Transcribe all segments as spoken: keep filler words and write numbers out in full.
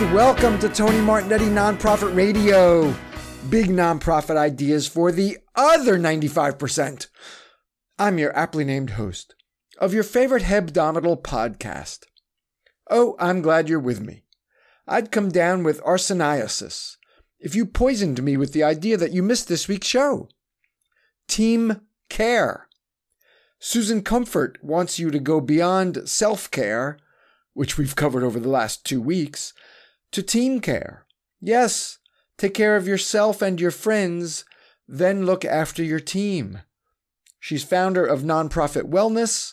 and welcome to Tony Martignetti Nonprofit Radio. Big nonprofit ideas for the other ninety-five percent. I'm your aptly named host of your favorite hebdomadal podcast. Oh, I'm glad you're with me. I'd come down with arseniasis if you poisoned me with the idea that you missed this week's show. Team care. Susan Comfort wants you to go beyond self-care, which we've covered over the last two weeks, to team care. Yes, take care of yourself and your friends, then look after your team. She's founder of Nonprofit Wellness,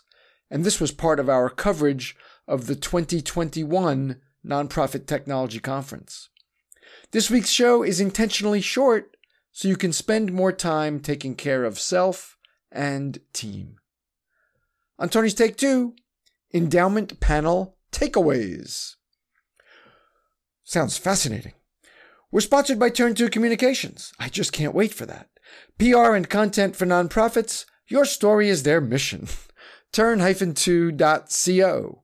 and this was part of our coverage of the twenty twenty-one Nonprofit Technology Conference. This week's show is intentionally short, so you can spend more time taking care of self and team. On Tony's Take Two, Endowment Panel Takeaways. Sounds fascinating. We're sponsored by Turn two Communications. I just can't wait for that. P R and content for nonprofits. Your story is their mission. turn two dot co.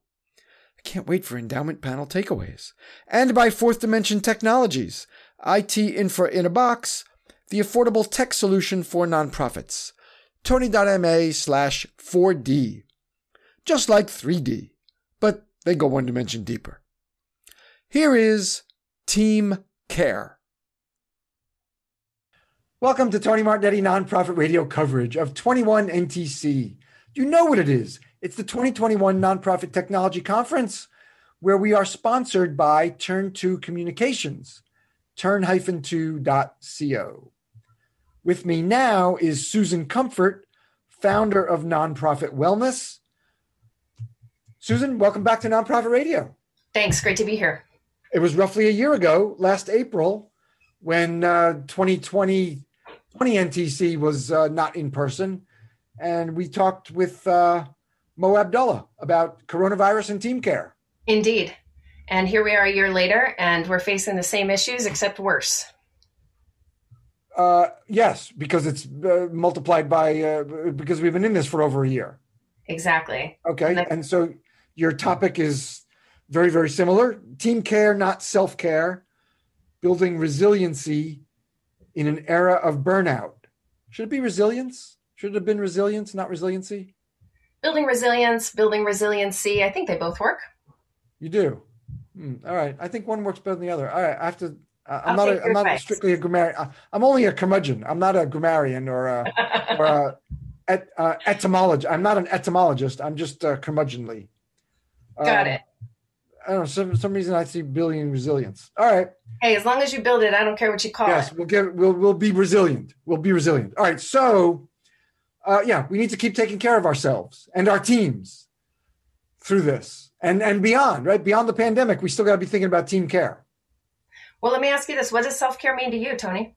I can't wait for endowment panel takeaways. And by Fourth Dimension Technologies, I T Infra in a Box, the affordable tech solution for nonprofits. tony dot m a slash four d. Just like three D, but they go one dimension deeper. Here is Team Care. Welcome to Tony Martignetti Nonprofit Radio coverage of twenty-one N T C. You know what it is. It's the twenty twenty-one Nonprofit Technology Conference, where we are sponsored by Turn two Communications, turn two dot co. With me now is Susan Comfort, founder of Nonprofit Wellness. Susan, welcome back to Nonprofit Radio. Thanks. Great to be here. It was roughly a year ago, last April, when uh, twenty twenty N T C was uh, not in person. And we talked with uh, Mo Abdullah about coronavirus and team care. Indeed. And here we are a year later, and we're facing the same issues, except worse. Uh, yes, because it's uh, multiplied by, uh, because we've been in this for over a year. Exactly. Okay. And, then- and so... Your topic is very, very similar. Team care, not self-care. Building resiliency in an era of burnout. Should it be resilience? Should it have been resilience, not resiliency? Building resilience, building resiliency. I think they both work. You do. Hmm. All right. I think one works better than the other. All right. I have to. Uh, I'm I'll not. A, I'm advice. not strictly a grammarian. I'm only a curmudgeon. I'm not a grammarian or a, or a et, uh, etymologist. I'm not an etymologist. I'm just uh, curmudgeonly. Got um, it. I don't know. Some some reason I see building resilience. All right. Hey, as long as you build it, I don't care what you call yes, it. Yes, we'll get we'll we'll be resilient. We'll be resilient. All right. So, uh, yeah, we need to keep taking care of ourselves and our teams through this and and beyond. Right beyond the pandemic, we still got to be thinking about team care. Well, let me ask you this: what does self-care mean to you, Tony?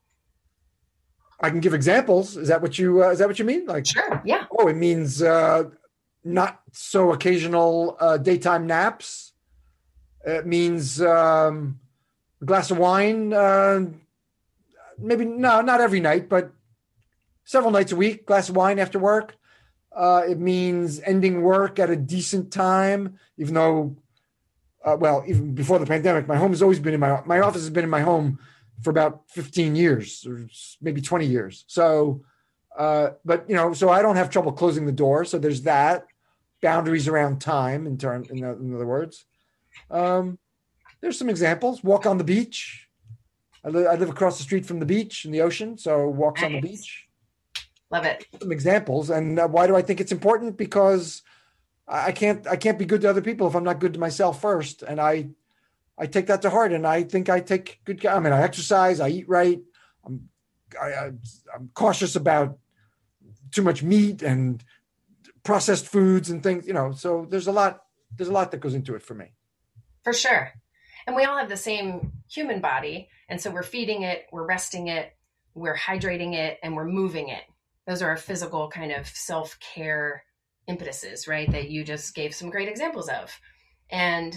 I can give examples. Is that what you uh, is that what you mean? Like sure. Yeah. Oh, it means. Uh, Not so occasional uh, daytime naps. It means um, a glass of wine, uh, maybe no, not every night, but several nights a week, glass of wine after work. Uh, it means ending work at a decent time, even though, uh, well, even before the pandemic, my home has always been in my, my office has been in my home for about fifteen years or maybe twenty years. So Uh, but, you know, so I don't have trouble closing the door. So there's that. Boundaries around time, in turn, in, in other words. Um, there's some examples. Walk on the beach. I, li- I live across the street from the beach and the ocean. So walks nice. On the beach. Love it. Some examples. And uh, why do I think it's important? Because I can't I can't be good to other people if I'm not good to myself first. And I I take that to heart. And I think I take good care. I mean, I exercise. I eat right. I'm, I, I, I'm cautious about too much meat and processed foods and things, you know, so there's a lot, there's a lot that goes into it for me. For sure. And we all have the same human body. And so we're feeding it, we're resting it, we're hydrating it, and we're moving it. Those are our physical kind of self-care impetuses, right? That you just gave some great examples of. And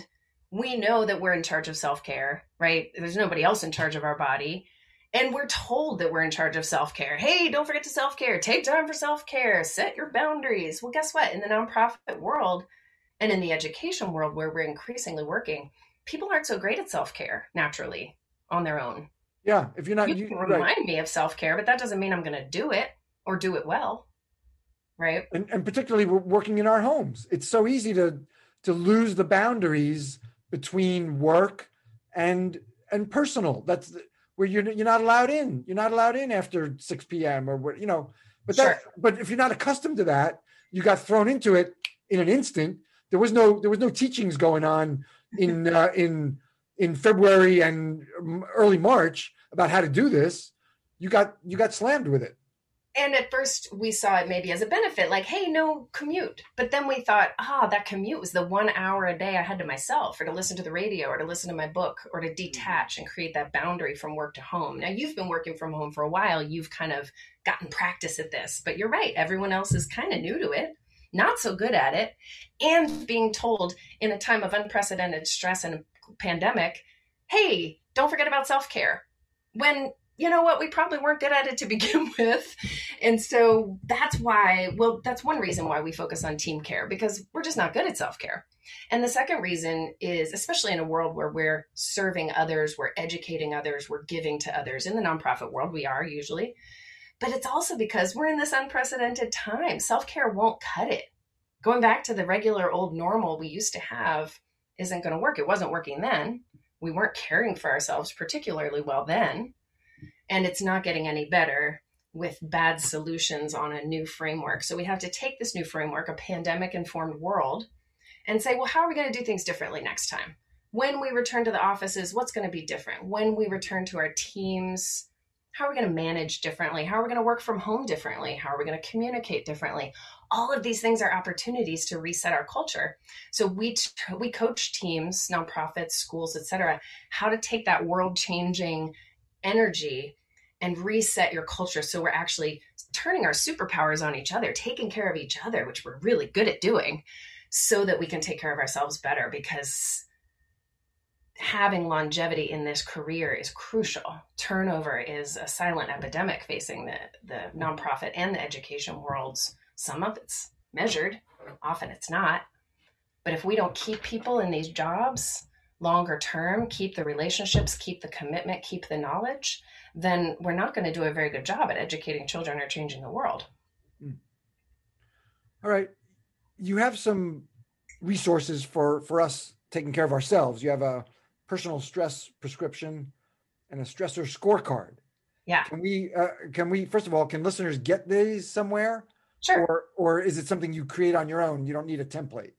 we know that we're in charge of self-care, right? There's nobody else in charge of our body. And we're told that we're in charge of self-care. Hey, don't forget to self-care. Take time for self-care. Set your boundaries. Well, guess what? In the nonprofit world and in the education world where we're increasingly working, people aren't so great at self-care naturally on their own. Yeah. If you're not, you, you can remind right. me of self-care, but that doesn't mean I'm going to do it or do it well. Right. And, and particularly we're working in our homes. It's so easy to, to lose the boundaries between work and, and personal. That's the, where you're, you're not allowed in, you're not allowed in after six P M or what, you know, but that, sure. but if you're not accustomed to that, you got thrown into it in an instant. There was no, there was no teachings going on in, uh, in, in February and early March about how to do this. You got, you got slammed with it. And at first we saw it maybe as a benefit, like, hey, no commute. But then we thought, ah, oh, that commute was the one hour a day I had to myself, or to listen to the radio, or to listen to my book, or to detach and create that boundary from work to home. Now, you've been working from home for a while. You've kind of gotten practice at this, but you're right. Everyone else is kind of new to it, not so good at it. And being told in a time of unprecedented stress and pandemic, hey, don't forget about self-care, when you know what, we probably weren't good at it to begin with. And so that's why, well, that's one reason why we focus on team care, because we're just not good at self-care. And the second reason is, especially in a world where we're serving others, we're educating others, we're giving to others, in the nonprofit world, we are usually, but it's also because we're in this unprecedented time. Self-care won't cut it. Going back to the regular old normal we used to have isn't going to work. It wasn't working then. We weren't caring for ourselves particularly well then. And it's not getting any better with bad solutions on a new framework. So we have to take this new framework, a pandemic-informed world, and say, well, how are we going to do things differently next time? When we return to the offices, what's going to be different? When we return to our teams, how are we going to manage differently? How are we going to work from home differently? How are we going to communicate differently? All of these things are opportunities to reset our culture. So we we coach teams, nonprofits, schools, et cetera, how to take that world-changing energy and reset your culture. So we're actually turning our superpowers on each other, taking care of each other, which we're really good at doing, so that we can take care of ourselves better, because having longevity in this career is crucial. Turnover is a silent epidemic facing the, the nonprofit and the education worlds. Some of it's measured, often it's not. But if we don't keep people in these jobs longer term, keep the relationships, keep the commitment, keep the knowledge, then we're not going to do a very good job at educating children or changing the world. All right. You have some resources for, for us taking care of ourselves. You have a personal stress prescription and a stressor scorecard. Yeah. Can we, uh, can we, first of all, can listeners get these somewhere? Sure. Or, or is it something you create on your own? You don't need a template.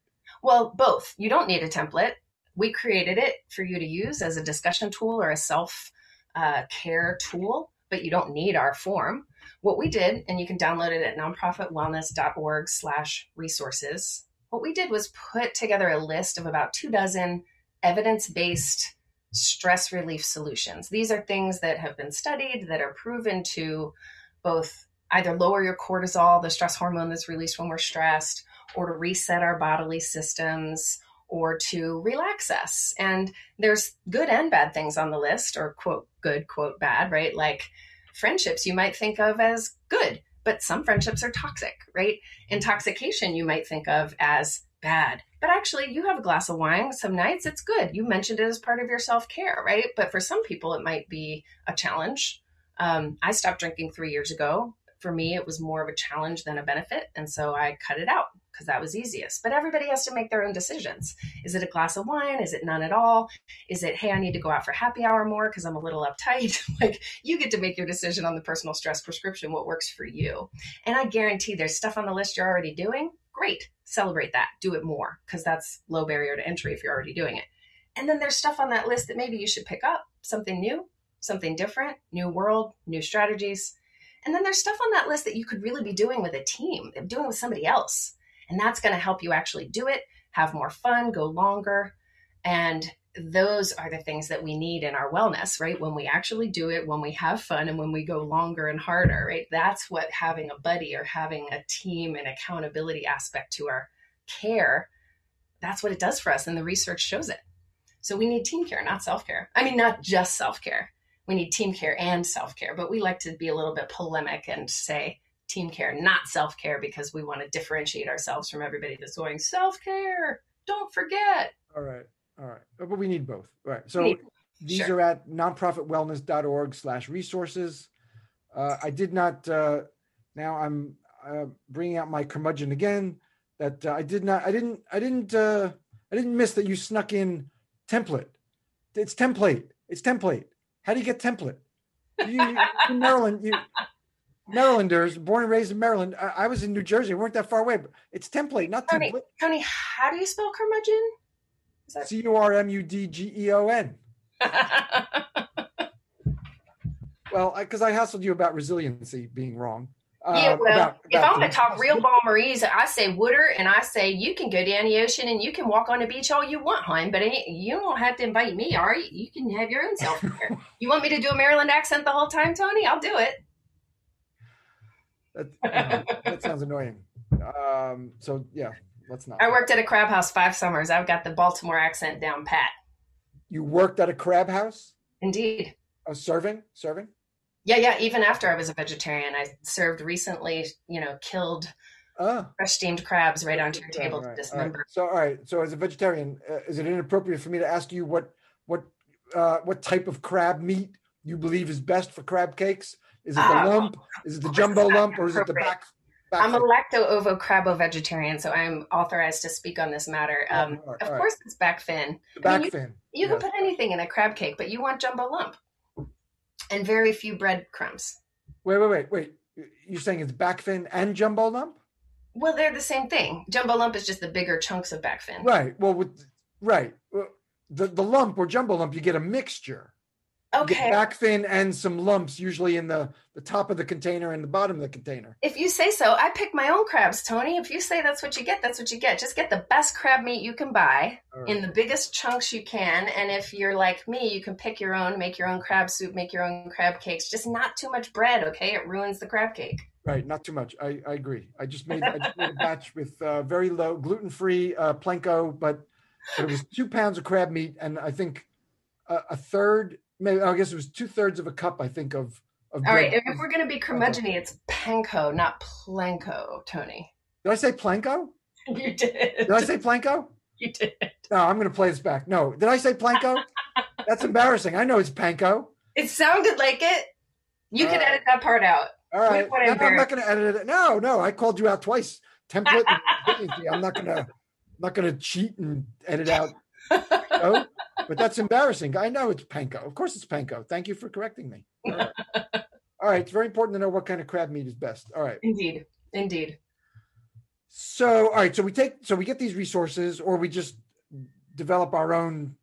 Well, both. You don't need a template. We created it for you to use as a discussion tool or a self uh, care tool, but you don't need our form. What we did, and you can download it at nonprofitwellness.org slash resources. What we did was put together a list of about two dozen evidence-based stress relief solutions. These are things that have been studied, that are proven to both either lower your cortisol, the stress hormone that's released when we're stressed, or to reset our bodily systems, or to relax us. And there's good and bad things on the list, or quote good, quote bad, right? Like friendships you might think of as good, but some friendships are toxic, right? Intoxication you might think of as bad, but actually you have a glass of wine some nights, it's good. You mentioned it as part of your self-care, right? But for some people it might be a challenge. Um, I stopped drinking three years ago. For me, it was more of a challenge than a benefit. And so I cut it out because that was easiest. But everybody has to make their own decisions. Is it a glass of wine? Is it none at all? Is it, hey, I need to go out for happy hour more because I'm a little uptight? Like, you get to make your decision on the personal stress prescription, what works for you. And I guarantee there's stuff on the list you're already doing. Great. Celebrate that. Do it more, because that's low barrier to entry if you're already doing it. And then there's stuff on that list that maybe you should pick up, something new, something different, new world, new strategies. And then there's stuff on that list that you could really be doing with a team, doing with somebody else. And that's going to help you actually do it, have more fun, go longer. And those are the things that we need in our wellness, right? When we actually do it, when we have fun, and when we go longer and harder, right? That's what having a buddy or having a team and accountability aspect to our care, that's what it does for us. And the research shows it. So we need team care, not self-care. I mean, not just self-care. We need team care and self-care, but we like to be a little bit polemic and say team care, not self-care, because we want to differentiate ourselves from everybody that's going self-care. Don't forget. All right. All right. Oh, but we need both. All right. So these sure. are at nonprofit wellness dot org slash resources. Uh, I did not, uh, now I'm uh, bringing out my curmudgeon again, that uh, I did not, I didn't, I didn't, uh, I didn't miss that you snuck in template. It's template. It's template. How do you get template? You, you, in Maryland, you, Marylanders, born and raised in Maryland. I, I was in New Jersey. We weren't that far away. But it's template, not Tony, template. Tony, how do you spell curmudgeon? Is that C U R M U D G E O N. Well, because I, I hassled you about resiliency being wrong. Uh, yeah, well, about, about if I'm going to talk real balmerese, I say Wooder, and I say you can go down the ocean and you can walk on the beach all you want, hon, but you don't have to invite me, all right? You can have your own self here. You want me to do a Maryland accent the whole time, Tony? I'll do it. That, uh, that sounds annoying. Um, so, yeah, let's not. I worked at a crab house five summers. I've got the Baltimore accent down pat. You worked at a crab house? Indeed. A serving? Serving? Yeah, yeah. Even after I was a vegetarian, I served recently, you know, killed oh. fresh steamed crabs right onto your table right, right, to dismember. Right. So, all right. So, as a vegetarian, uh, is it inappropriate for me to ask you what what uh, what type of crab meat you believe is best for crab cakes? Is it the oh, lump? Is it the jumbo lump, or is it the back? back I'm a lacto-ovo-crabo vegetarian, so I'm authorized to speak on this matter. Um, right, right, of course, right. It's back fin. The back I mean, fin. You, you yes. can put anything in a crab cake, but you want jumbo lump. And very few breadcrumbs. Wait, wait, wait, wait. You're saying it's backfin and jumbo lump? Well, they're the same thing. Jumbo lump is just the bigger chunks of backfin. Right. Well, with right. The the lump or jumbo lump, you get a mixture. Okay. You get backfin and some lumps, usually in the, the top of the container and the bottom of the container. If you say so. I pick my own crabs, Tony. If you say that's what you get, that's what you get. Just get the best crab meat you can buy right. in the biggest chunks you can. And if you're like me, you can pick your own, make your own crab soup, make your own crab cakes. Just not too much bread, okay? It ruins the crab cake. Right, not too much. I, I agree. I just made I just made a batch with uh, very low gluten-free uh, Planko, but, but it was two pounds of crab meat, and I think a, a third. Maybe, I guess it was two thirds of a cup, I think, of, of All bread. Right. If we're going to be curmudgeon-y, it's panko, not planko, Tony. Did I say planko? You did. Did I say planko? You did. No, I'm going to play this back. No. Did I say planko? That's embarrassing. I know it's panko. It sounded like it. You All can right. edit that part out. All right. What, what no, I'm not going to edit it. No, no. I called you out twice. Template. And I'm not going to, not going to cheat and edit out. Oh, but that's embarrassing. I know it's panko. Of course it's panko. Thank you for correcting me. All right. All right. It's very important to know what kind of crab meat is best. All right. Indeed. Indeed. So, all right. So we take, so we get these resources, or we just develop our own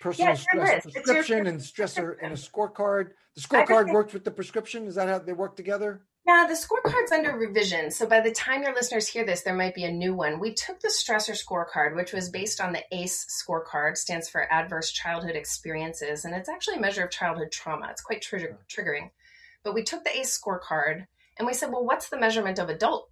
personal yeah, stress prescription your- and stressor and a scorecard. The scorecard works with the prescription. Is that how they work together? Yeah, the scorecard's under revision. So by the time your listeners hear this, there might be a new one. We took the stressor scorecard, which was based on the A C E scorecard, stands for Adverse Childhood Experiences, and it's actually a measure of childhood trauma. It's quite trigger- triggering. But we took the A C E scorecard, and we said, well, what's the measurement of adult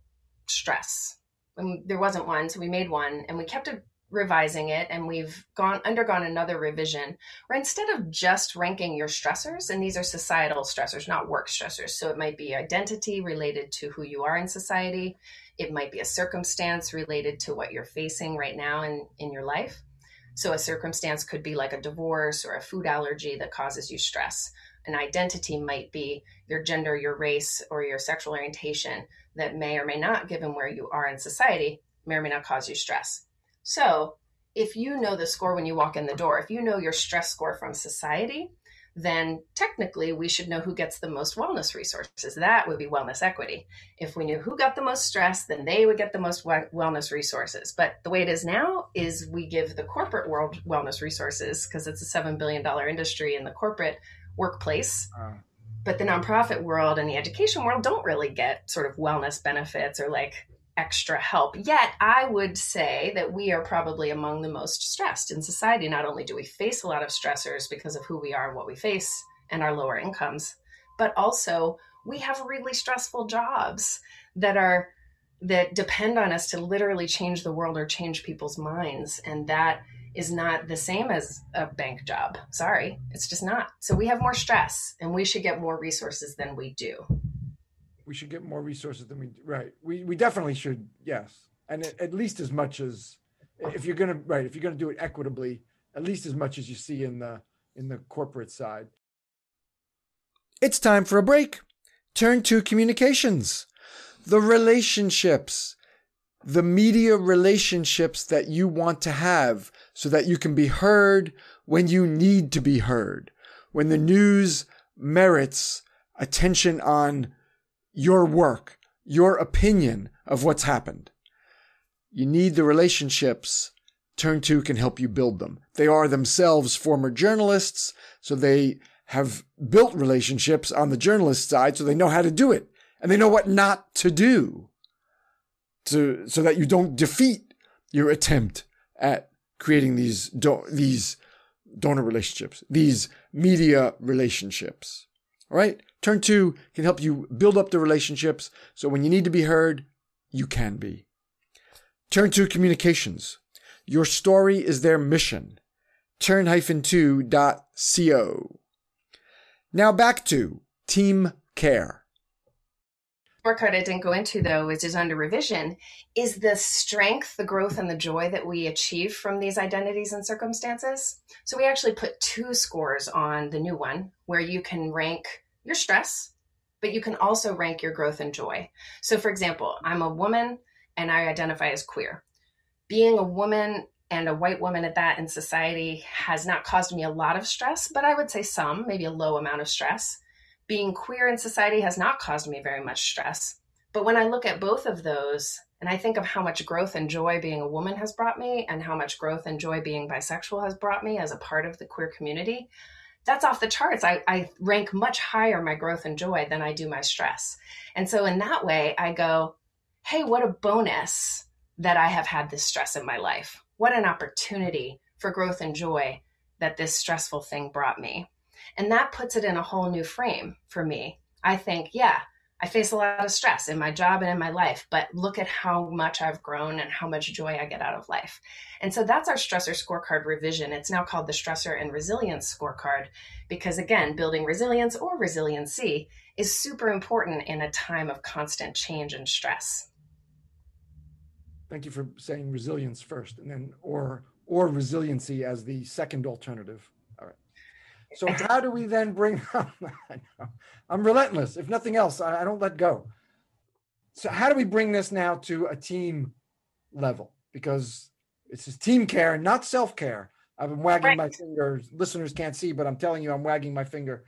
stress? And there wasn't one, so we made one, and we kept a revising it, and we've gone undergone another revision where instead of just ranking your stressors, and these are societal stressors, not work stressors, so it might be identity related to who you are in society, it might be a circumstance related to what you're facing right now in, in your life. So a circumstance could be like a divorce or a food allergy that causes you stress. An identity might be your gender, your race, or your sexual orientation that may or may not, given where you are in society, may or may not cause you stress. So if you know the score when you walk in the door, if you know your stress score from society, then technically we should know who gets the most wellness resources. That would be wellness equity. If we knew who got the most stress, then they would get the most wellness resources. But the way it is now is we give the corporate world wellness resources because it's a seven billion dollars industry in the corporate workplace. Uh, but the nonprofit world and the education world don't really get sort of wellness benefits or like extra help. Yet I would say that we are probably among the most stressed in society. Not only do we face a lot of stressors because of who we are and what we face and our lower incomes, but also we have really stressful jobs that are that depend on us to literally change the world or change people's minds. And that is not the same as a bank job. Sorry, it's just not. So we have more stress and we should get more resources than we do. We should get more resources than we do. Right. We we definitely should. Yes. And at, at least as much as if you're going to, right, if you're going to do it equitably, at least as much as you see in the in the corporate side. It's time for a break. Turn to communications, the relationships, the media relationships that you want to have so that you can be heard when you need to be heard, when the news merits attention on your work, your opinion of what's happened. You need the relationships. Turn two can help you build them. They are themselves former journalists, so they have built relationships on the journalist side, so they know how to do it, and they know what not to do to, so that you don't defeat your attempt at creating these, do, these donor relationships, these media relationships. All right? Turn two can help you build up the relationships, so when you need to be heard, you can be. Turn two Communications. Your story is their mission. turn two dot co. Now back to team care. Workout I didn't go into, though, which is under revision, is the strength, the growth, and the joy that we achieve from these identities and circumstances. So we actually put two scores on the new one where you can rank your stress, but you can also rank your growth and joy. So, for example, I'm a woman and I identify as queer. Being a woman and a white woman at that in society has not caused me a lot of stress, but I would say some, maybe a low amount of stress. Being queer in society has not caused me very much stress. But when I look at both of those, and I think of how much growth and joy being a woman has brought me and how much growth and joy being bisexual has brought me as a part of the queer community, that's off the charts. I, I rank much higher my growth and joy than I do my stress. And so in that way, I go, hey, what a bonus that I have had this stress in my life. What an opportunity for growth and joy that this stressful thing brought me. And that puts it in a whole new frame for me. I think, yeah, I face a lot of stress in my job and in my life, but look at how much I've grown and how much joy I get out of life. And so that's our stressor scorecard revision. It's now called the stressor and resilience scorecard, because again, building resilience or resiliency is super important in a time of constant change and stress. Thank you for saying resilience first, and then or or resiliency as the second alternative. All right. So how do we then bring? I'm relentless. If nothing else, I don't let go. So how do we bring this now to a team level? Because it's just team care, not self care. I've been wagging right. my finger. Listeners can't see, but I'm telling you, I'm wagging my finger.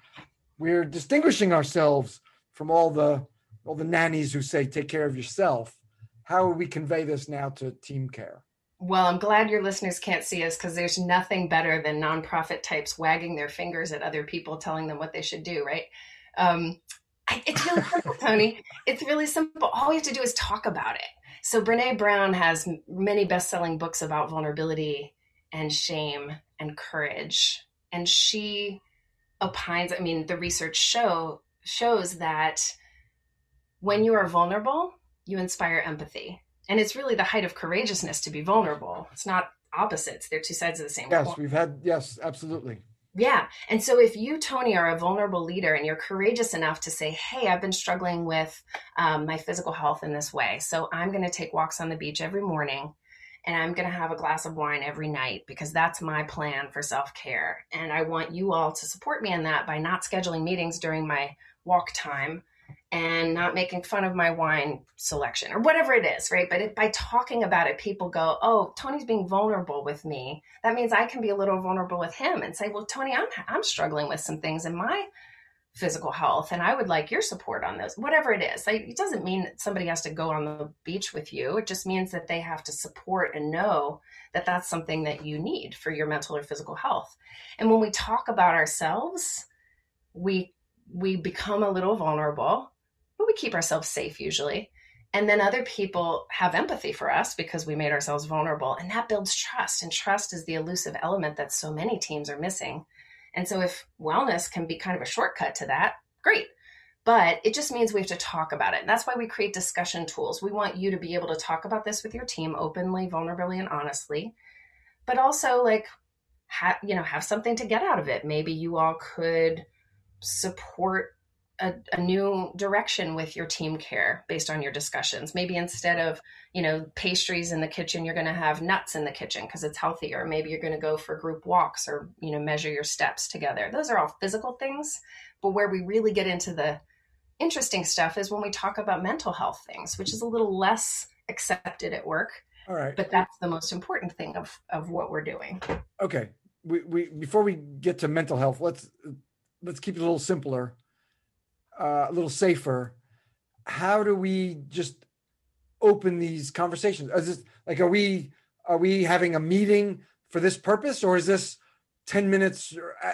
We're distinguishing ourselves from all the all the nannies who say, "Take care of yourself." How will we convey this now to team care? Well, I'm glad your listeners can't see us, because there's nothing better than nonprofit types wagging their fingers at other people, telling them what they should do, right? Um, it's really simple, Tony. It's really simple. All we have to do is talk about it. So Brené Brown has many best-selling books about vulnerability and shame and courage. And she opines, I mean, the research show shows that when you are vulnerable, you inspire empathy. And it's really the height of courageousness to be vulnerable. It's not opposites. They're two sides of the same coin. Yes, we've had, yes, absolutely. Yeah. And so if you, Tony, are a vulnerable leader and you're courageous enough to say, hey, I've been struggling with um, my physical health in this way. So I'm going to take walks on the beach every morning, and I'm going to have a glass of wine every night, because that's my plan for self-care. And I want you all to support me in that by not scheduling meetings during my walk time, and not making fun of my wine selection or whatever it is, right? But it, by talking about it, people go, oh, Tony's being vulnerable with me. That means I can be a little vulnerable with him and say, well, Tony, I'm I'm struggling with some things in my physical health, and I would like your support on those, whatever it is. Like, it doesn't mean that somebody has to go on the beach with you. It just means that they have to support and know that that's something that you need for your mental or physical health. And when we talk about ourselves, we we become a little vulnerable, but we keep ourselves safe usually. And then other people have empathy for us because we made ourselves vulnerable, and that builds trust. And trust is the elusive element that so many teams are missing. And so if wellness can be kind of a shortcut to that, great. But it just means we have to talk about it. And that's why we create discussion tools. We want you to be able to talk about this with your team openly, vulnerably, and honestly, but also like, ha- you know, have something to get out of it. Maybe you all could support a, a new direction with your team care based on your discussions. Maybe instead of, you know, pastries in the kitchen, you're going to have nuts in the kitchen because it's healthier. Maybe you're going to go for group walks or, you know, measure your steps together. Those are all physical things. But where we really get into the interesting stuff is when we talk about mental health things, which is a little less accepted at work. All right. But that's the most important thing of, of what we're doing. Okay. We, we, before we get to mental health, let's, let's keep it a little simpler, uh, a little safer. How do we just open these conversations? Is this like, are we, are we having a meeting for this purpose, or is this ten minutes uh,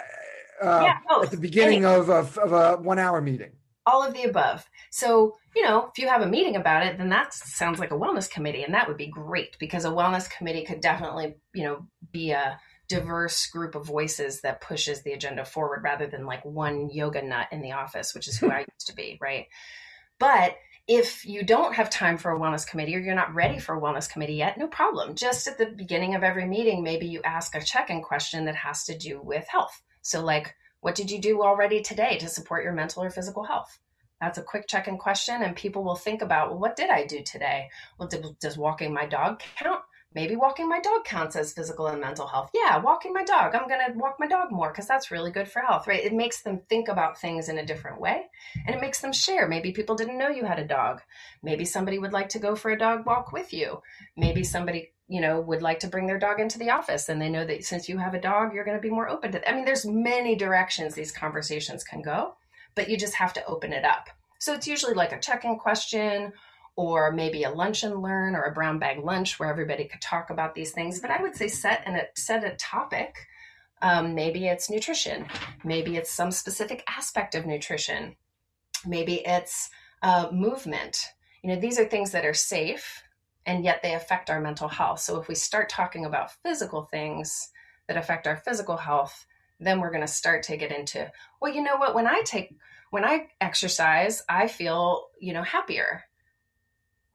yeah, oh, at the beginning any- of, of, of a one hour meeting? All of the above. So, you know, if you have a meeting about it, then that sounds like a wellness committee, and that would be great, because a wellness committee could definitely, you know, be a diverse group of voices that pushes the agenda forward rather than like one yoga nut in the office, which is who I used to be, right? But if you don't have time for a wellness committee, or you're not ready for a wellness committee yet, no problem. Just at the beginning of every meeting, maybe you ask a check-in question that has to do with health. So like, what did you do already today to support your mental or physical health? That's a quick check-in question, and people will think about, well, what did I do today? Well, did, does walking my dog count? Maybe walking my dog counts as physical and mental health. Yeah, walking my dog. I'm going to walk my dog more because that's really good for health, right? It makes them think about things in a different way, and it makes them share. Maybe people didn't know you had a dog. Maybe somebody would like to go for a dog walk with you. Maybe somebody, you know, would like to bring their dog into the office, and they know that since you have a dog, you're going to be more open to it. I mean, there's many directions these conversations can go, but you just have to open it up. So it's usually like a check-in question, or maybe a lunch and learn, or a brown bag lunch where everybody could talk about these things. But I would say set and set a topic. Um, maybe it's nutrition. Maybe it's some specific aspect of nutrition. Maybe it's uh, movement. You know, these are things that are safe, and yet they affect our mental health. So if we start talking about physical things that affect our physical health, then we're going to start to get into, well, you know what, when I take, when I exercise, I feel, you know, happier.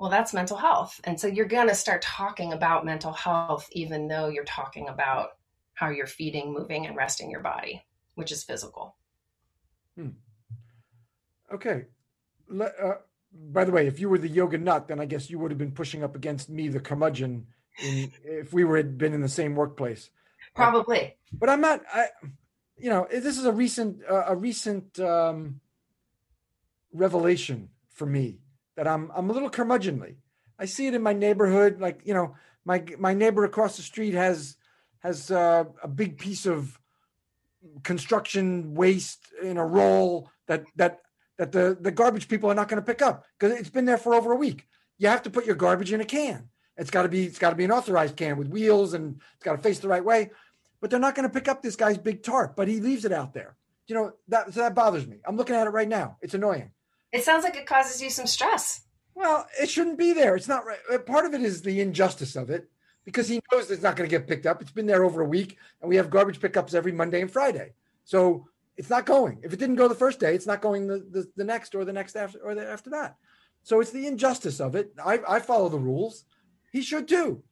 Well, that's mental health. And so you're going to start talking about mental health, even though you're talking about how you're feeding, moving, and resting your body, which is physical. Hmm. Okay. Let, uh... By the way, if you were the yoga nut, then I guess you would have been pushing up against me, the curmudgeon, in, if we were been in the same workplace. Probably. Uh, but I'm not. I, you know, this is a recent uh, a recent um, revelation for me that I'm I'm a little curmudgeonly. I see it in my neighborhood. Like, you know, my my neighbor across the street has has uh, a big piece of construction waste in a roll that that. that the, the garbage people are not going to pick up because it's been there for over a week. You have to put your garbage in a can. It's got to be it's got to be an authorized can with wheels, and it's got to face the right way. But they're not going to pick up this guy's big tarp, but he leaves it out there. You know, that so that bothers me. I'm looking at it right now. It's annoying. It sounds like it causes you some stress. Well, it shouldn't be there. It's not right. Part of it is the injustice of it, because he knows it's not going to get picked up. It's been there over a week, and we have garbage pickups every Monday and Friday. So it's not going. If it didn't go the first day, it's not going the, the, the next or the next after or the, after that. So it's the injustice of it. I, I follow the rules. He should too.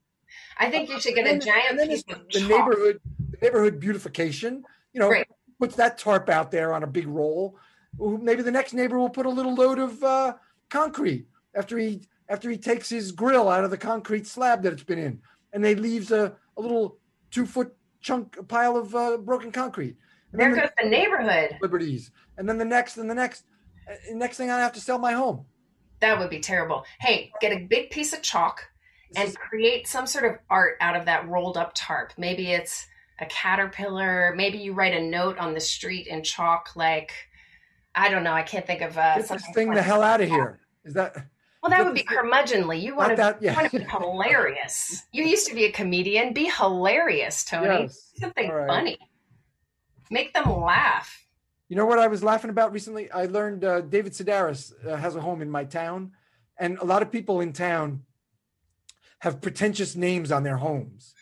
I think you should get and a giant piece of the neighborhood, the neighborhood beautification. You know, right. Puts that tarp out there on a big roll. Maybe the next neighbor will put a little load of uh, concrete after he after he takes his grill out of the concrete slab that it's been in, and they leaves a, a little two foot chunk pile of uh, broken concrete. There goes the neighborhood. Liberties. And then the next and the next. Next thing, I have to sell my home. That would be terrible. Hey, get a big piece of chalk and create some sort of art out of that rolled up tarp. Maybe it's a caterpillar. Maybe you write a note on the street in chalk, like, I don't know. I can't think of uh, something. Get this thing the hell out of here. Is that... Well, that would be curmudgeonly. You want, to, that, yeah. you want to be hilarious. You used to be a comedian. Be hilarious, Tony. Yes. Something right. funny. Make them laugh. You know what I was laughing about recently? I learned uh, David Sedaris uh, has a home in my town, and a lot of people in town have pretentious names on their homes.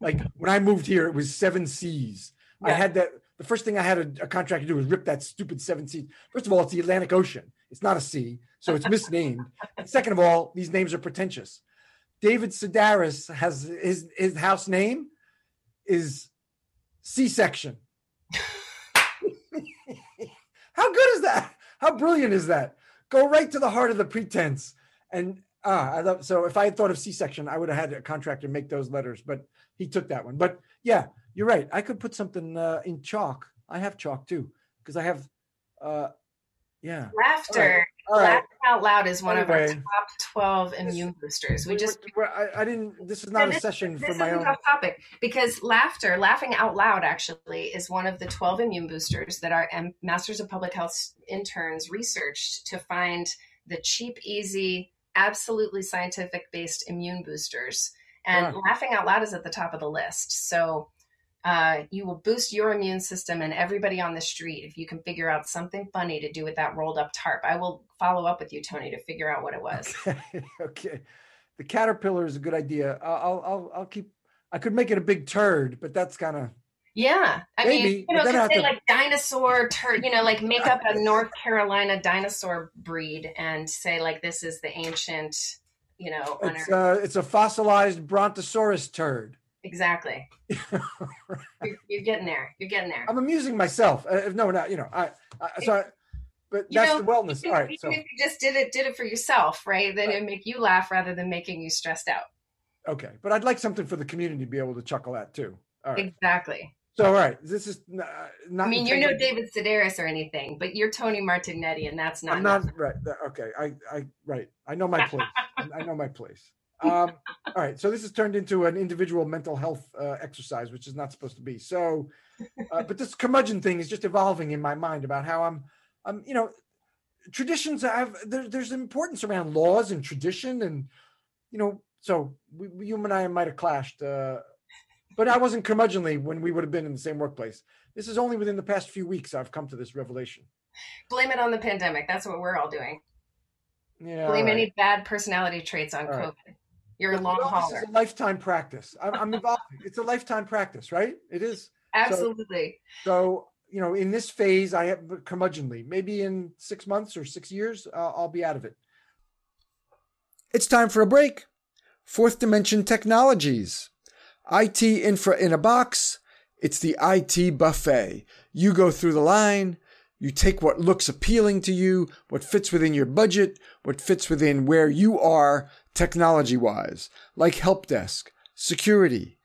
Like when I moved here, it was Seven Seas. Yeah. I had that. The first thing I had a, a contract to do was rip that stupid Seven Seas. First of all, it's the Atlantic Ocean. It's not a sea, so it's misnamed. And second of all, these names are pretentious. David Sedaris has his his house name is C-section. How good is that? How brilliant is that? Go right to the heart of the pretense. And ah, I love, so if I had thought of C-section, I would have had a contractor make those letters, but he took that one. But yeah, you're right. I could put something uh, in chalk. I have chalk too, because I have, uh, yeah. Laughter. All right. All right. Laughing out loud is one anyway, of our top twelve immune boosters. We just we're, we're, I, I didn't. This is not this, a session for my own topic, because laughter, laughing out loud, actually is one of the twelve immune boosters that our M- Masters of Public Health interns researched to find the cheap, easy, absolutely scientific-based immune boosters. And wow. Laughing out loud is at the top of the list. So uh, you will boost your immune system and everybody on the street if you can figure out something funny to do with that rolled up tarp. I will follow up with you, Tony, to figure out what it was. Okay. Okay. The caterpillar is a good idea. I'll, I'll, I'll keep, I could make it a big turd, but that's kind of. Yeah. I Maybe, mean, you know, because they to... like dinosaur turd, you know, like make up a North Carolina dinosaur breed and say like, this is the ancient, you know. It's, uh, it's a fossilized brontosaurus turd. Exactly. Right. you're, you're getting there. You're getting there. I'm amusing myself. Uh, no, not, you know, I, I so I, but you that's know, the wellness. All right. Even so. If you just did it, did it for yourself, right? Then right. It'd make you laugh rather than making you stressed out. Okay. But I'd like something for the community to be able to chuckle at too. All right. Exactly. So, all right, this is not. I mean, you're no David Sedaris or anything, but you're Tony Martignetti, and that's not. I'm not enough. Right. Okay, I, I, right. I know my place. I know my place. Um, all right, so this has turned into an individual mental health uh, exercise, which is not supposed to be. So, uh, but this curmudgeon thing is just evolving in my mind about how I'm, I'm, you know, traditions. I've there, there's importance around laws and tradition, and you know, so we, you and I might have clashed. Uh, But I wasn't curmudgeonly when we would have been in the same workplace. This is only within the past few weeks I've come to this revelation. Blame it on the pandemic. That's what we're all doing. Yeah, blame right. any bad personality traits on all COVID. Right. You're but a long hauler. This is a lifetime practice. I'm, I'm evolving. It's a lifetime practice, right? It is. Absolutely. So, so you know, in this phase, I have curmudgeonly. Maybe in six months or six years, uh, I'll be out of it. It's time for a break. Fourth Dimension Technologies. I T infra in a box, it's the I T buffet. You go through the line, you take what looks appealing to you, what fits within your budget, what fits within where you are technology-wise, like help desk, security,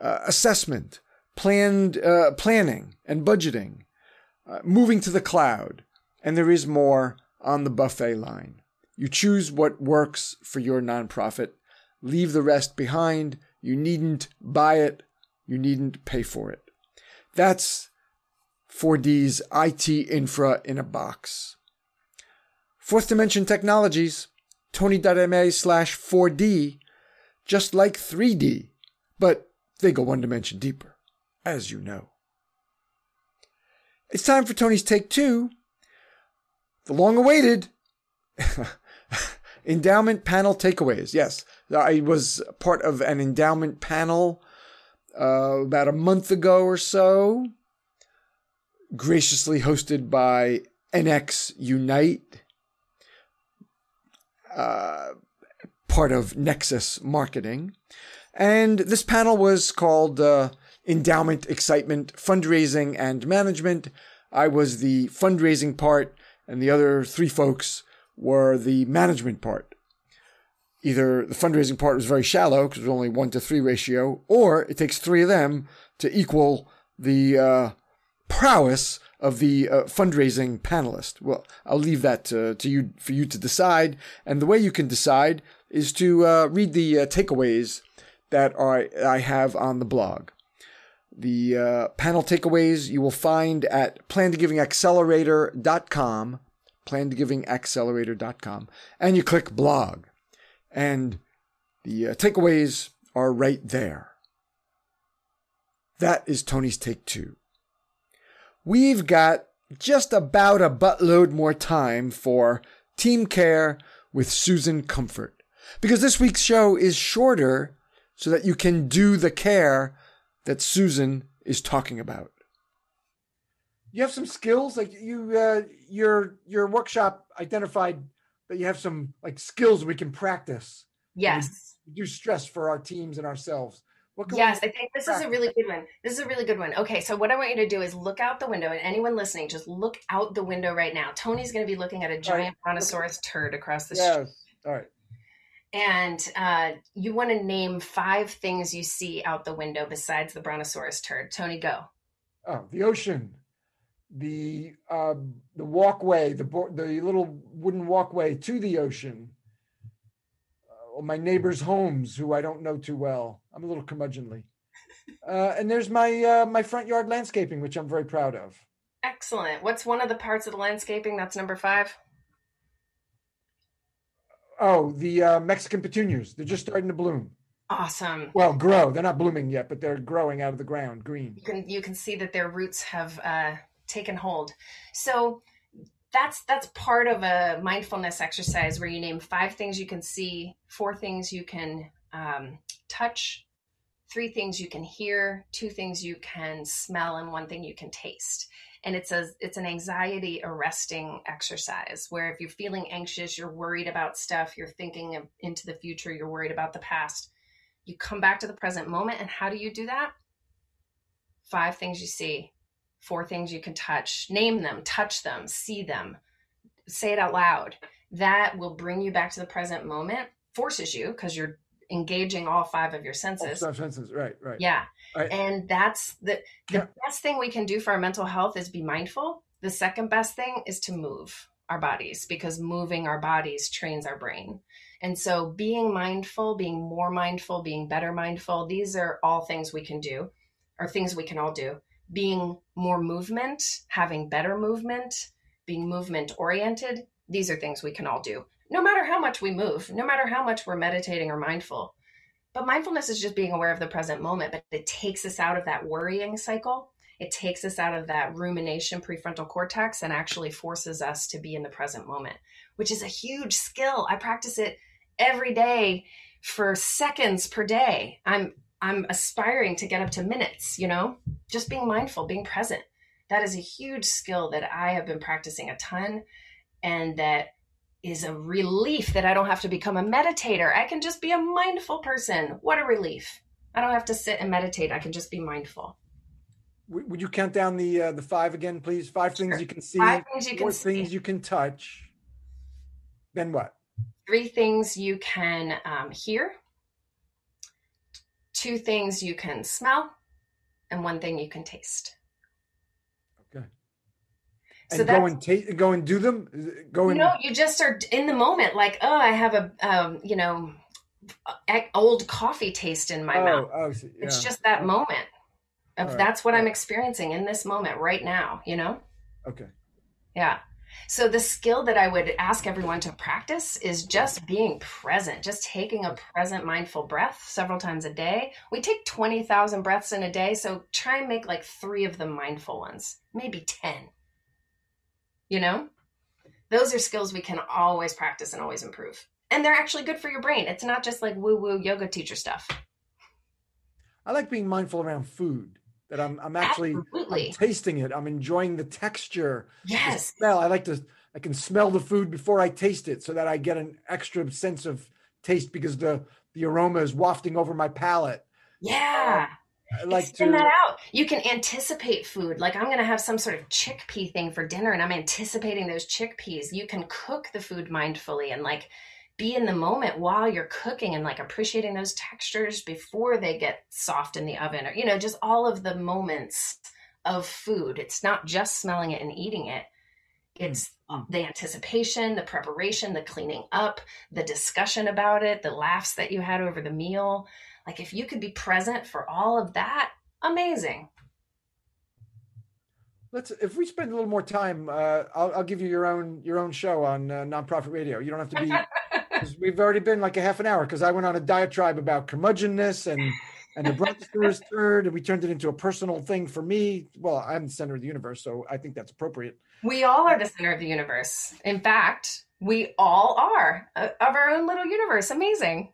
uh, assessment, planned uh, planning and budgeting, uh, moving to the cloud, and there is more on the buffet line. You choose what works for your nonprofit, leave the rest behind. You needn't buy it. You needn't pay for it. That's four D's I T infra in a box. Fourth Dimension Technologies, tony.ma slash 4D, just like three D, but they go one dimension deeper, as you know. It's time for Tony's Take Two, the long-awaited endowment panel takeaways. Yes. I was part of an endowment panel uh, about a month ago or so, graciously hosted by NXUnite, uh, part of Nexus Marketing. And this panel was called uh, Endowment, Excitement, Fundraising, and Management. I was the fundraising part, and the other three folks were the management part. Either the fundraising part was very shallow because it was only one to three ratio, or it takes three of them to equal the uh, prowess of the uh, fundraising panelist. Well, I'll leave that to, to you for you to decide. And the way you can decide is to uh, read the uh, takeaways that are, I have on the blog. The uh, panel takeaways you will find at planned giving accelerator dot com, planned giving accelerator dot com, and you click blog. And the uh, takeaways are right there. That is Tony's Take Two. We've got just about a buttload more time for Team Care with Susan Comfort, because this week's show is shorter so that you can do the care that Susan is talking about. You have some skills, like you, uh, your your workshop identified that you have some like skills we can practice. Yes. Reduce stress for our teams and ourselves. What can yes, we I think this practice? is a really good one. This is a really good one. Okay, so what I want you to do is look out the window, and anyone listening, just look out the window right now. Tony's going to be looking at a giant right. brontosaurus turd across the yes. street. All right. And uh, you want to name five things you see out the window besides the brontosaurus turd. Tony, go. Oh, the ocean, the uh, the walkway, the the little wooden walkway to the ocean, uh, my neighbors' homes, who I don't know too well. I'm a little curmudgeonly. Uh, and there's my uh, my front yard landscaping, which I'm very proud of. Excellent. What's one of the parts of the landscaping? That's number five. Oh, the uh, Mexican petunias. They're just starting to bloom. Awesome. Well, grow. They're not blooming yet, but they're growing out of the ground, green. You can you can see that their roots have uh, taken hold. So that's that's part of a mindfulness exercise where you name five things you can see, four things you can um, touch, three things you can hear, two things you can smell, and one thing you can taste. And it's a it's an anxiety arresting exercise where if you're feeling anxious, you're worried about stuff, you're thinking of, into the future, you're worried about the past, you come back to the present moment. And how do you do that? Five things you see, four things you can touch, name them, touch them, see them, say it out loud. That will bring you back to the present moment, forces you because you're engaging all five of your senses. All five senses, right, right. Yeah. Right. And that's the, the yeah. best thing we can do for our mental health is be mindful. The second best thing is to move our bodies, because moving our bodies trains our brain. And so being mindful, being more mindful, being better mindful, these are all things we can do, or things we can all do. Being more movement, having better movement, being movement oriented, these are things we can all do. No matter how much we move, no matter how much we're meditating or mindful. But mindfulness is just being aware of the present moment, but it takes us out of that worrying cycle. It takes us out of that rumination prefrontal cortex and actually forces us to be in the present moment, which is a huge skill. I practice it every day for seconds per day. I'm I'm aspiring to get up to minutes, you know, just being mindful, being present. That is a huge skill that I have been practicing a ton, and that is a relief that I don't have to become a meditator. I can just be a mindful person. What a relief. I don't have to sit and meditate. I can just be mindful. Would you count down the uh, the five again, please? Five sure. things you can see, five things you can see, four things you can touch. Then what? Three things you can um, hear, two things you can smell, and one thing you can taste. So and go and take, go and do them. Go and no, you just are in the moment. Like, oh, I have a, um, you know, old coffee taste in my oh, mouth. Oh, so, yeah. It's just that moment. Of right. That's what I'm experiencing in this moment right now. You know. Okay. Yeah. So the skill that I would ask everyone to practice is just being present, just taking a present mindful breath several times a day. We take twenty thousand breaths in a day, so try and make like three of them mindful ones, maybe ten. You know, those are skills we can always practice and always improve. And they're actually good for your brain. It's not just like woo woo yoga teacher stuff. I like being mindful around food, that I'm I'm actually I'm tasting it. I'm enjoying the texture. Yes. The smell. I like to, I can smell the food before I taste it so that I get an extra sense of taste because the, the aroma is wafting over my palate. Yeah. Um, I like Extend to, that out. You can anticipate food. Like I'm going to have some sort of chickpea thing for dinner and I'm anticipating those chickpeas. You can cook the food mindfully and like be in the moment while you're cooking and like appreciating those textures before they get soft in the oven, or, you know, just all of the moments of food. It's not just smelling it and eating it. It's mm. the anticipation, the preparation, the cleaning up, the discussion about it, the laughs that you had over the meal. Like if you could be present for all of that, amazing. Let's, if we spend a little more time, uh, I'll, I'll give you your own, your own show on uh, Nonprofit Radio. You don't have to be, cause we've already been like a half an hour. Cause I went on a diatribe about curmudgeonness and, and the brontosaurus turd, and we turned it into a personal thing for me. Well, I'm the center of the universe, so I think that's appropriate. We all are the center of the universe. In fact, we all are uh, of our own little universe. Amazing.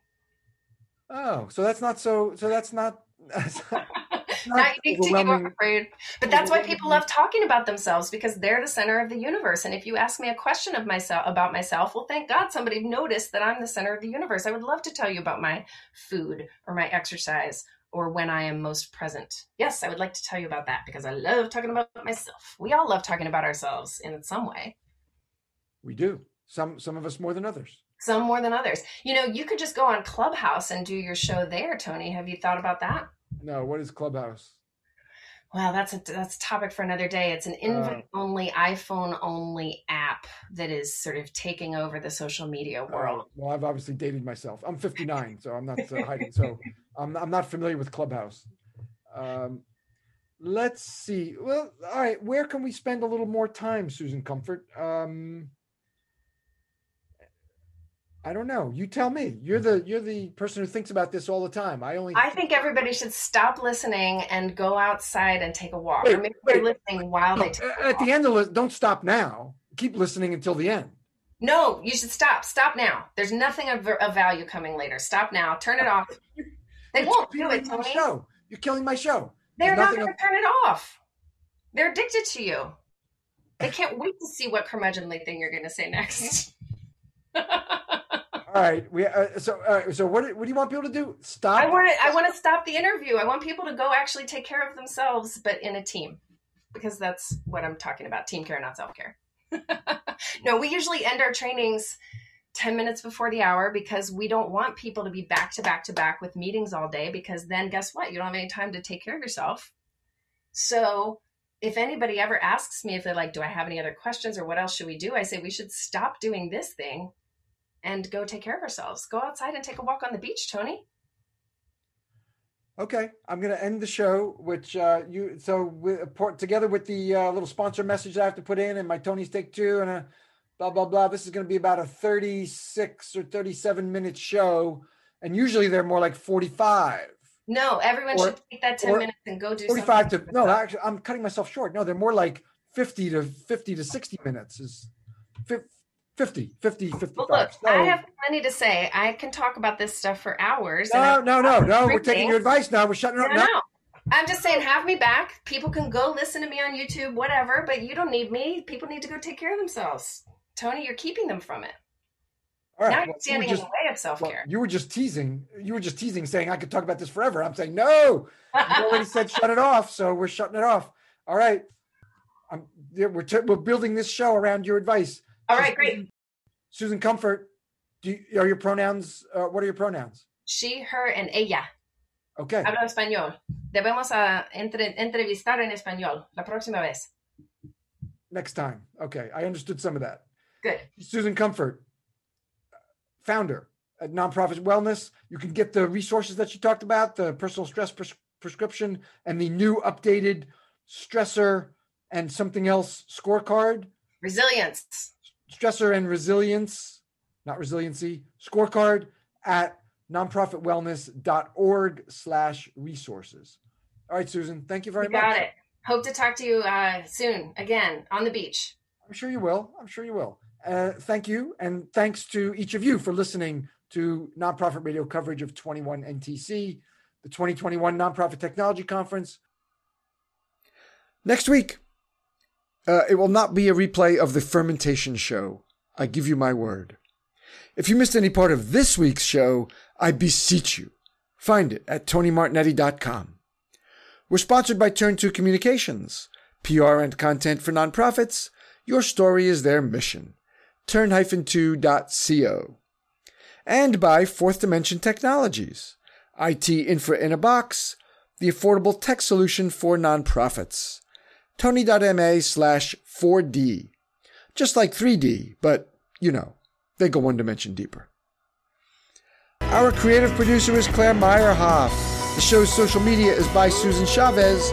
Oh, so that's not so, so that's not, that's not, that's not, not unique to you, I'm afraid. But that's why people love talking about themselves, because they're the center of the universe. And if you ask me a question of myself about myself, well, thank God somebody noticed that I'm the center of the universe. I would love to tell you about my food or my exercise or when I am most present. Yes, I would like to tell you about that because I love talking about myself. We all love talking about ourselves in some way. We do. Some some of us more than others. Some more than others. You know, you could just go on Clubhouse and do your show there, Tony. Have you thought about that? No. What is Clubhouse? Well, that's a, that's a topic for another day. It's an invite-only, uh, iPhone-only app that is sort of taking over the social media world. Uh, well, I've obviously dated myself. I'm fifty-nine, so I'm not uh, hiding. So I'm, I'm not familiar with Clubhouse. Um, let's see. Well, all right. Where can we spend a little more time, Susan Comfort? Um, I don't know. You tell me. You're the you're the person who thinks about this all the time. I only. I think everybody should stop listening and go outside and take a walk. Wait, or maybe wait, they're listening while no, they take a At walk. The end of it, don't stop now. Keep listening until the end. No, you should stop. Stop now. There's nothing of, of value coming later. Stop now. Turn it off. They you're won't do it, Tony. Show. You're killing my show. They're There's not going to of- turn it off. They're addicted to you. They can't wait to see what curmudgeonly thing you're going to say next. All right. We uh, so uh, so what what do you want people to do? Stop. I want to, I want to stop the interview. I want people to go actually take care of themselves, but in a team, because that's what I'm talking about: team care, not self care. No, we usually end our trainings ten minutes before the hour because we don't want people to be back to back to back with meetings all day. Because then, guess what? You don't have any time to take care of yourself. So, if anybody ever asks me if they're like, "Do I have any other questions?" or "What else should we do?" I say we should stop doing this thing and go take care of ourselves. Go outside and take a walk on the beach, Tony. Okay, I'm going to end the show, which uh, you so we, together with the uh, little sponsor message that I have to put in and my Tony's Take Two and a blah, blah, blah. This is going to be about a thirty-six or thirty-seven minute show. And usually they're more like forty-five. No, everyone or, should take that ten minutes and go do forty-five something. To, no, actually, I'm cutting myself short. No, they're more like fifty to sixty minutes is fifty, fifty, fifty-five. Well, look, so, I have plenty to say. I can talk about this stuff for hours. No, and no, no, no. We're taking your advice now. We're shutting up now. No. I'm just saying, have me back. People can go listen to me on YouTube, whatever, but you don't need me. People need to go take care of themselves. Tony, you're keeping them from it. All right. Now well, you're standing you just, in the way of self-care. Well, you were just teasing. You were just teasing, saying I could talk about this forever. I'm saying, no, you already said shut it off. So we're shutting it off. All right. I'm, we're, t- we're building this show around your advice. All right, great. Susan Comfort, do you, are your pronouns, uh, what are your pronouns? She, her, and ella. Okay. Hablo español. Debemos a entre, entrevistar en español la próxima vez. Next time. Okay, I understood some of that. Good. Susan Comfort, founder at Nonprofit Wellness. You can get the resources that she talked about, the personal stress pres- prescription, and the new updated stressor and something else scorecard. Resilience. Stressor and resilience, not resiliency, scorecard at nonprofitwellness.org slash resources. All right, Susan, thank you very you got much. Got it. Hope to talk to you uh, soon again on the beach. I'm sure you will. I'm sure you will. Uh, thank you. And thanks to each of you for listening to Nonprofit Radio coverage of twenty-one N T C, the twenty twenty-one Nonprofit Technology Conference. Next week. Uh, it will not be a replay of the Fermentation Show. I give you my word. If you missed any part of this week's show, I beseech you, find it at tony martignetti dot com. We're sponsored by Turn two Communications, P R and content for nonprofits. Your story is their mission. turn two dot co. And by Fourth Dimension Technologies, I T Infra in a Box, the affordable tech solution for nonprofits. Tony.ma slash 4D. Just like three D, but, you know, they go one dimension deeper. Our creative producer is Claire Meyerhoff. The show's social media is by Susan Chavez.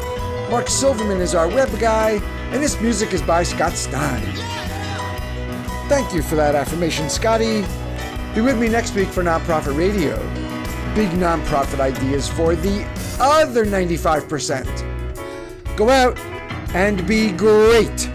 Mark Silverman is our web guy. And this music is by Scott Stein. Thank you for that affirmation, Scotty. Be with me next week for Nonprofit Radio. Big nonprofit ideas for the other ninety-five percent. Go out and be great.